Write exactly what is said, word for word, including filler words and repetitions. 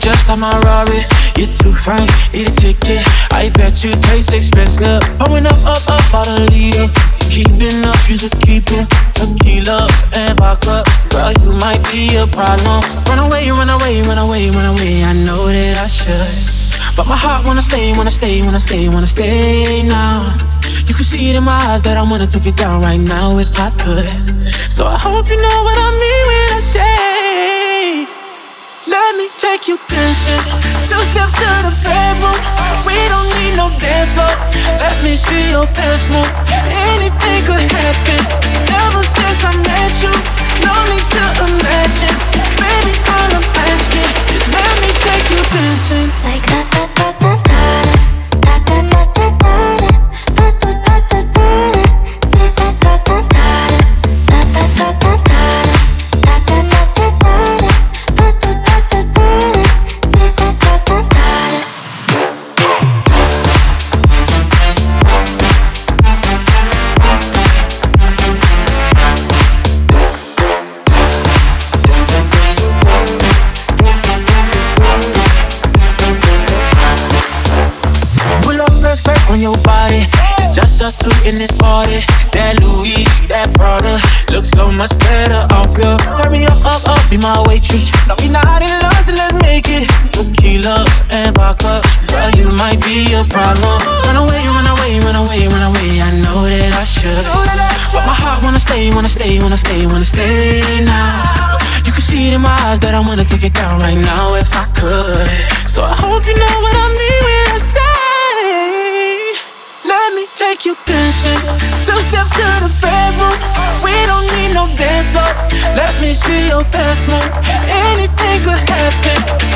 Just on my Rari, you're too fine, eat a ticket. I bet you taste expensive. Pouring up, up, up, out of leader. Keeping up, you should keep it. Tequila and vodka, girl, you might be a problem. Run away, run away, run away, run away. I know that I should, but my heart wanna stay, wanna stay, wanna stay, wanna stay now. You can see it in my eyes that I wanna take it down right now if I could. So I hope you know what I mean when I say. Let me take you dancing, two steps to the bedroom. We don't need no dance floor. Let me see your best move. Anything could happen. Ever since I met you, no need to imagine. Baby, all I'm asking is let me take you dancing. Like that, that, that, that, that, that, that, that, that, that, that, that, that, that, that, that, that, that, that. Just two in this party. That Louis, that Prada, looks so much better off you. Hurry up, up, up, be my waitress. No, we not in love, so let's make it. Tequila and vodka, girl, you might be a problem. Run away, run away, run away, run away. I know that I should, but my heart wanna stay, wanna stay, wanna stay, wanna stay now. You can see it in my eyes that I wanna take it down right now if I could. So I hope you know what I mean when I say. Let me take you dancing, two steps to the bedroom. We don't need no dance floor. Let me see your best move. Anything could happen.